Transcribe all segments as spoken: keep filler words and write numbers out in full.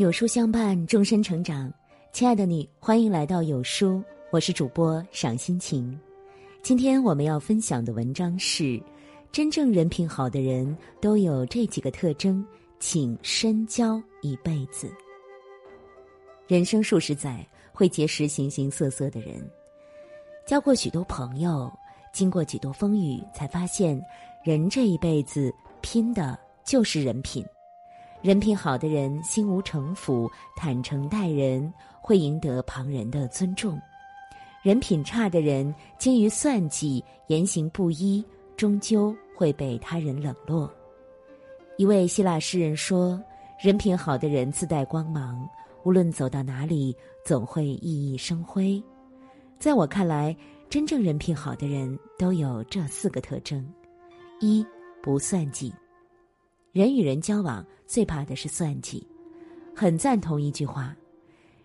有书相伴，终身成长。亲爱的你，欢迎来到有书，我是主播赏心情。今天我们要分享的文章是：真正人品好的人都有这几个特征，请深交一辈子。人生数十载，会结识形形色色的人，交过许多朋友，经过几多风雨，才发现人这一辈子拼的就是人品。人品好的人心无城府，坦诚待人，会赢得旁人的尊重。人品差的人精于算计，言行不一，终究会被他人冷落。一位希腊诗人说，人品好的人自带光芒，无论走到哪里，总会熠熠生辉。在我看来，真正人品好的人都有这四个特征：一、不算计。人与人交往最怕的是算计。很赞同一句话：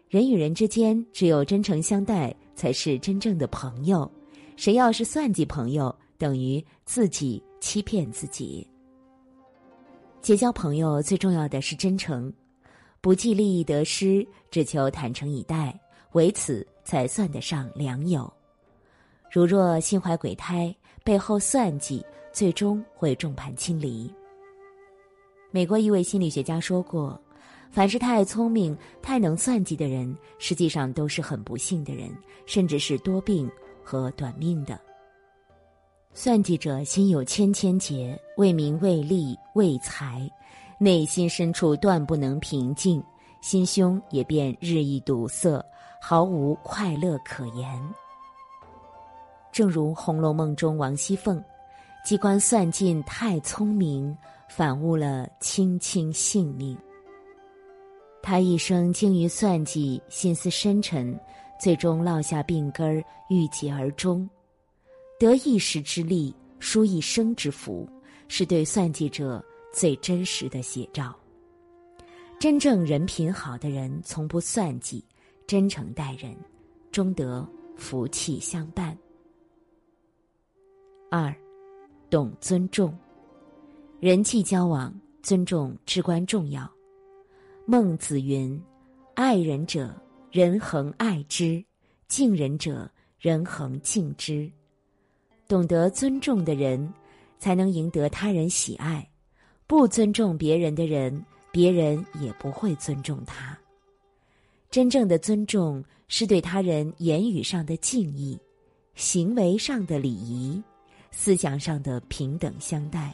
人与人之间只有真诚相待，才是真正的朋友。谁要是算计朋友，等于自己欺骗自己。结交朋友最重要的是真诚，不计利益得失，只求坦诚以待，唯此才算得上良友。如若心怀鬼胎，背后算计，最终会众叛亲离。美国一位心理学家说过，凡是太聪明、太能算计的人，实际上都是很不幸的人，甚至是多病和短命的。算计者心有千千结，为名为利为财，内心深处断不能平静，心胸也便日益堵塞，毫无快乐可言。正如《红楼梦》中王熙凤，机关算尽太聪明，反误了卿卿性命。她一生精于算计，心思深沉，最终落下病根，郁结而终。得一时之利，输一生之福，是对算计者最真实的写照。真正人品好的人从不算计，真诚待人，终得福气相伴。二、懂尊重。人际交往，尊重至关重要。孟子云：爱人者，人恒爱之；敬人者，人恒敬之。懂得尊重的人，才能赢得他人喜爱。不尊重别人的人，别人也不会尊重他。真正的尊重是对他人言语上的敬意，行为上的礼仪，思想上的平等相待。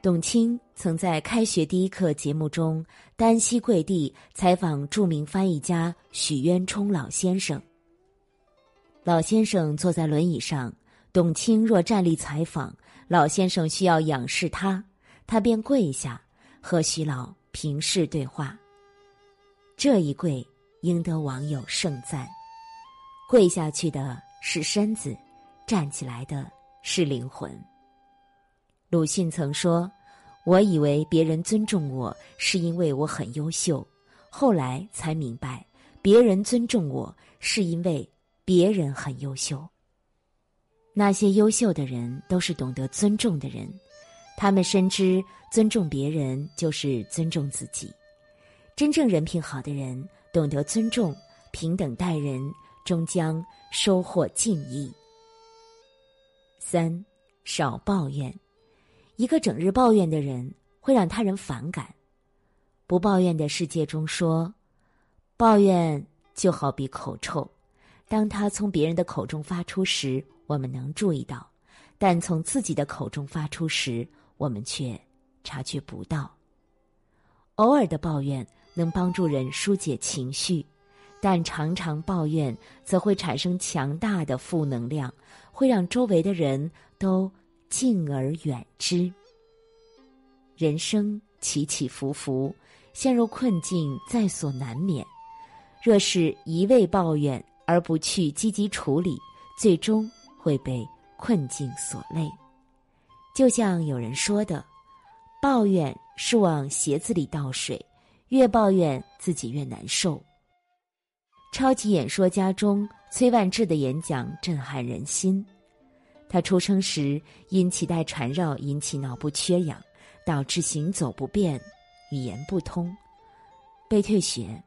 董卿曾在《开学第一课》节目中单膝跪地采访著名翻译家许渊冲老先生。老先生坐在轮椅上，董卿若站立采访，老先生需要仰视他，他便跪下和徐老平视对话。这一跪赢得网友盛赞，跪下去的是身子，站起来的是灵魂。鲁迅曾说，我以为别人尊重我是因为我很优秀，后来才明白，别人尊重我是因为别人很优秀。那些优秀的人都是懂得尊重的人，他们深知尊重别人就是尊重自己。真正人品好的人懂得尊重，平等待人，终将收获敬意。三、少抱怨。一个整日抱怨的人会让他人反感。不抱怨的世界中说，抱怨就好比口臭，当它从别人的口中发出时，我们能注意到，但从自己的口中发出时，我们却察觉不到。偶尔的抱怨能帮助人疏解情绪，但常常抱怨则会产生强大的负能量，会让周围的人都敬而远之。人生起起伏伏，陷入困境在所难免。若是一味抱怨而不去积极处理，最终会被困境所累。就像有人说的，抱怨是往鞋子里倒水，越抱怨自己越难受。超级演说家中崔万智的演讲震撼人心。他出生时因脐带缠绕引起脑部缺氧，导致行走不便，语言不通，被退学，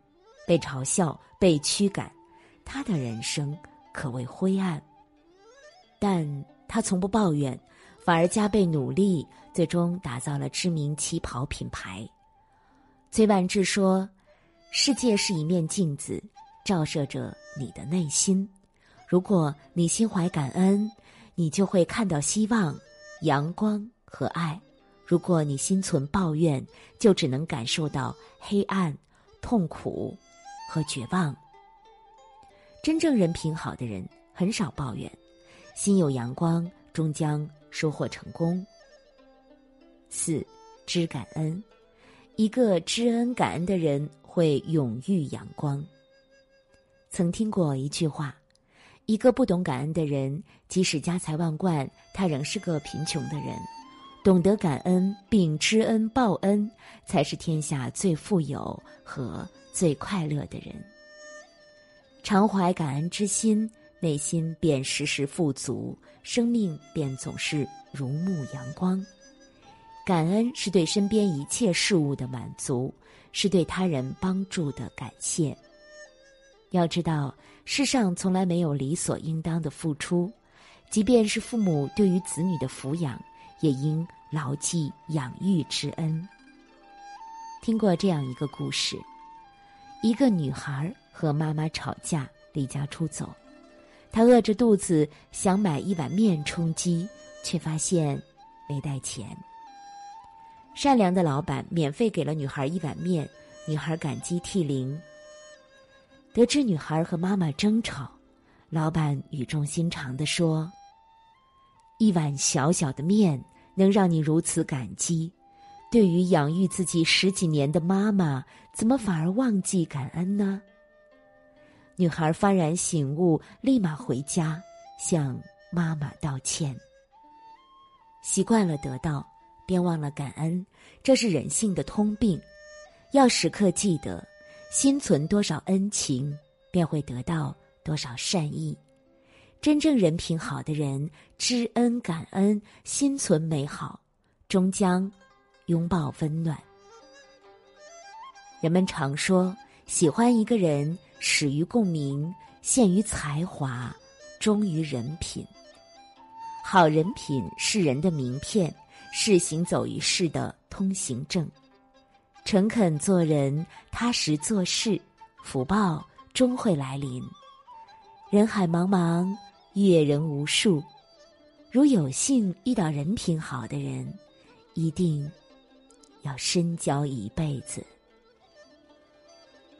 被嘲笑，被驱赶，他的人生可谓灰暗。但他从不抱怨，反而加倍努力，最终打造了知名旗袍品牌。崔万志说，世界是一面镜子，照射着你的内心。如果你心怀感恩，你就会看到希望、阳光和爱；如果你心存抱怨，就只能感受到黑暗、痛苦和绝望。真正人品好的人很少抱怨，心有阳光，终将收获成功。四、知感恩。一个知恩感恩的人会永浴阳光。曾听过一句话，一个不懂感恩的人，即使家财万贯，他仍是个贫穷的人。懂得感恩并知恩报恩，才是天下最富有和最快乐的人。常怀感恩之心，内心便时时富足，生命便总是如沐阳光。感恩是对身边一切事物的满足，是对他人帮助的感谢。要知道，世上从来没有理所应当的付出，即便是父母对于子女的抚养，也应牢记养育之恩。听过这样一个故事，一个女孩和妈妈吵架，离家出走。她饿着肚子想买一碗面充饥，却发现没带钱。善良的老板免费给了女孩一碗面，女孩感激涕零。得知女孩和妈妈争吵，老板语重心长地说，一碗小小的面能让你如此感激，对于养育自己十几年的妈妈，怎么反而忘记感恩呢？女孩幡然醒悟，立马回家向妈妈道歉。习惯了得到，便忘了感恩，这是人性的通病。要时刻记得，心存多少恩情，便会得到多少善意。真正人品好的人，知恩感恩，心存美好，终将拥抱温暖。人们常说，喜欢一个人始于共鸣，陷于才华，忠于人品。好人品是人的名片，是行走于世的通行证。诚恳做人，踏实做事，福报终会来临。人海茫茫，阅人无数，如有幸遇到人品好的人，一定要深交一辈子。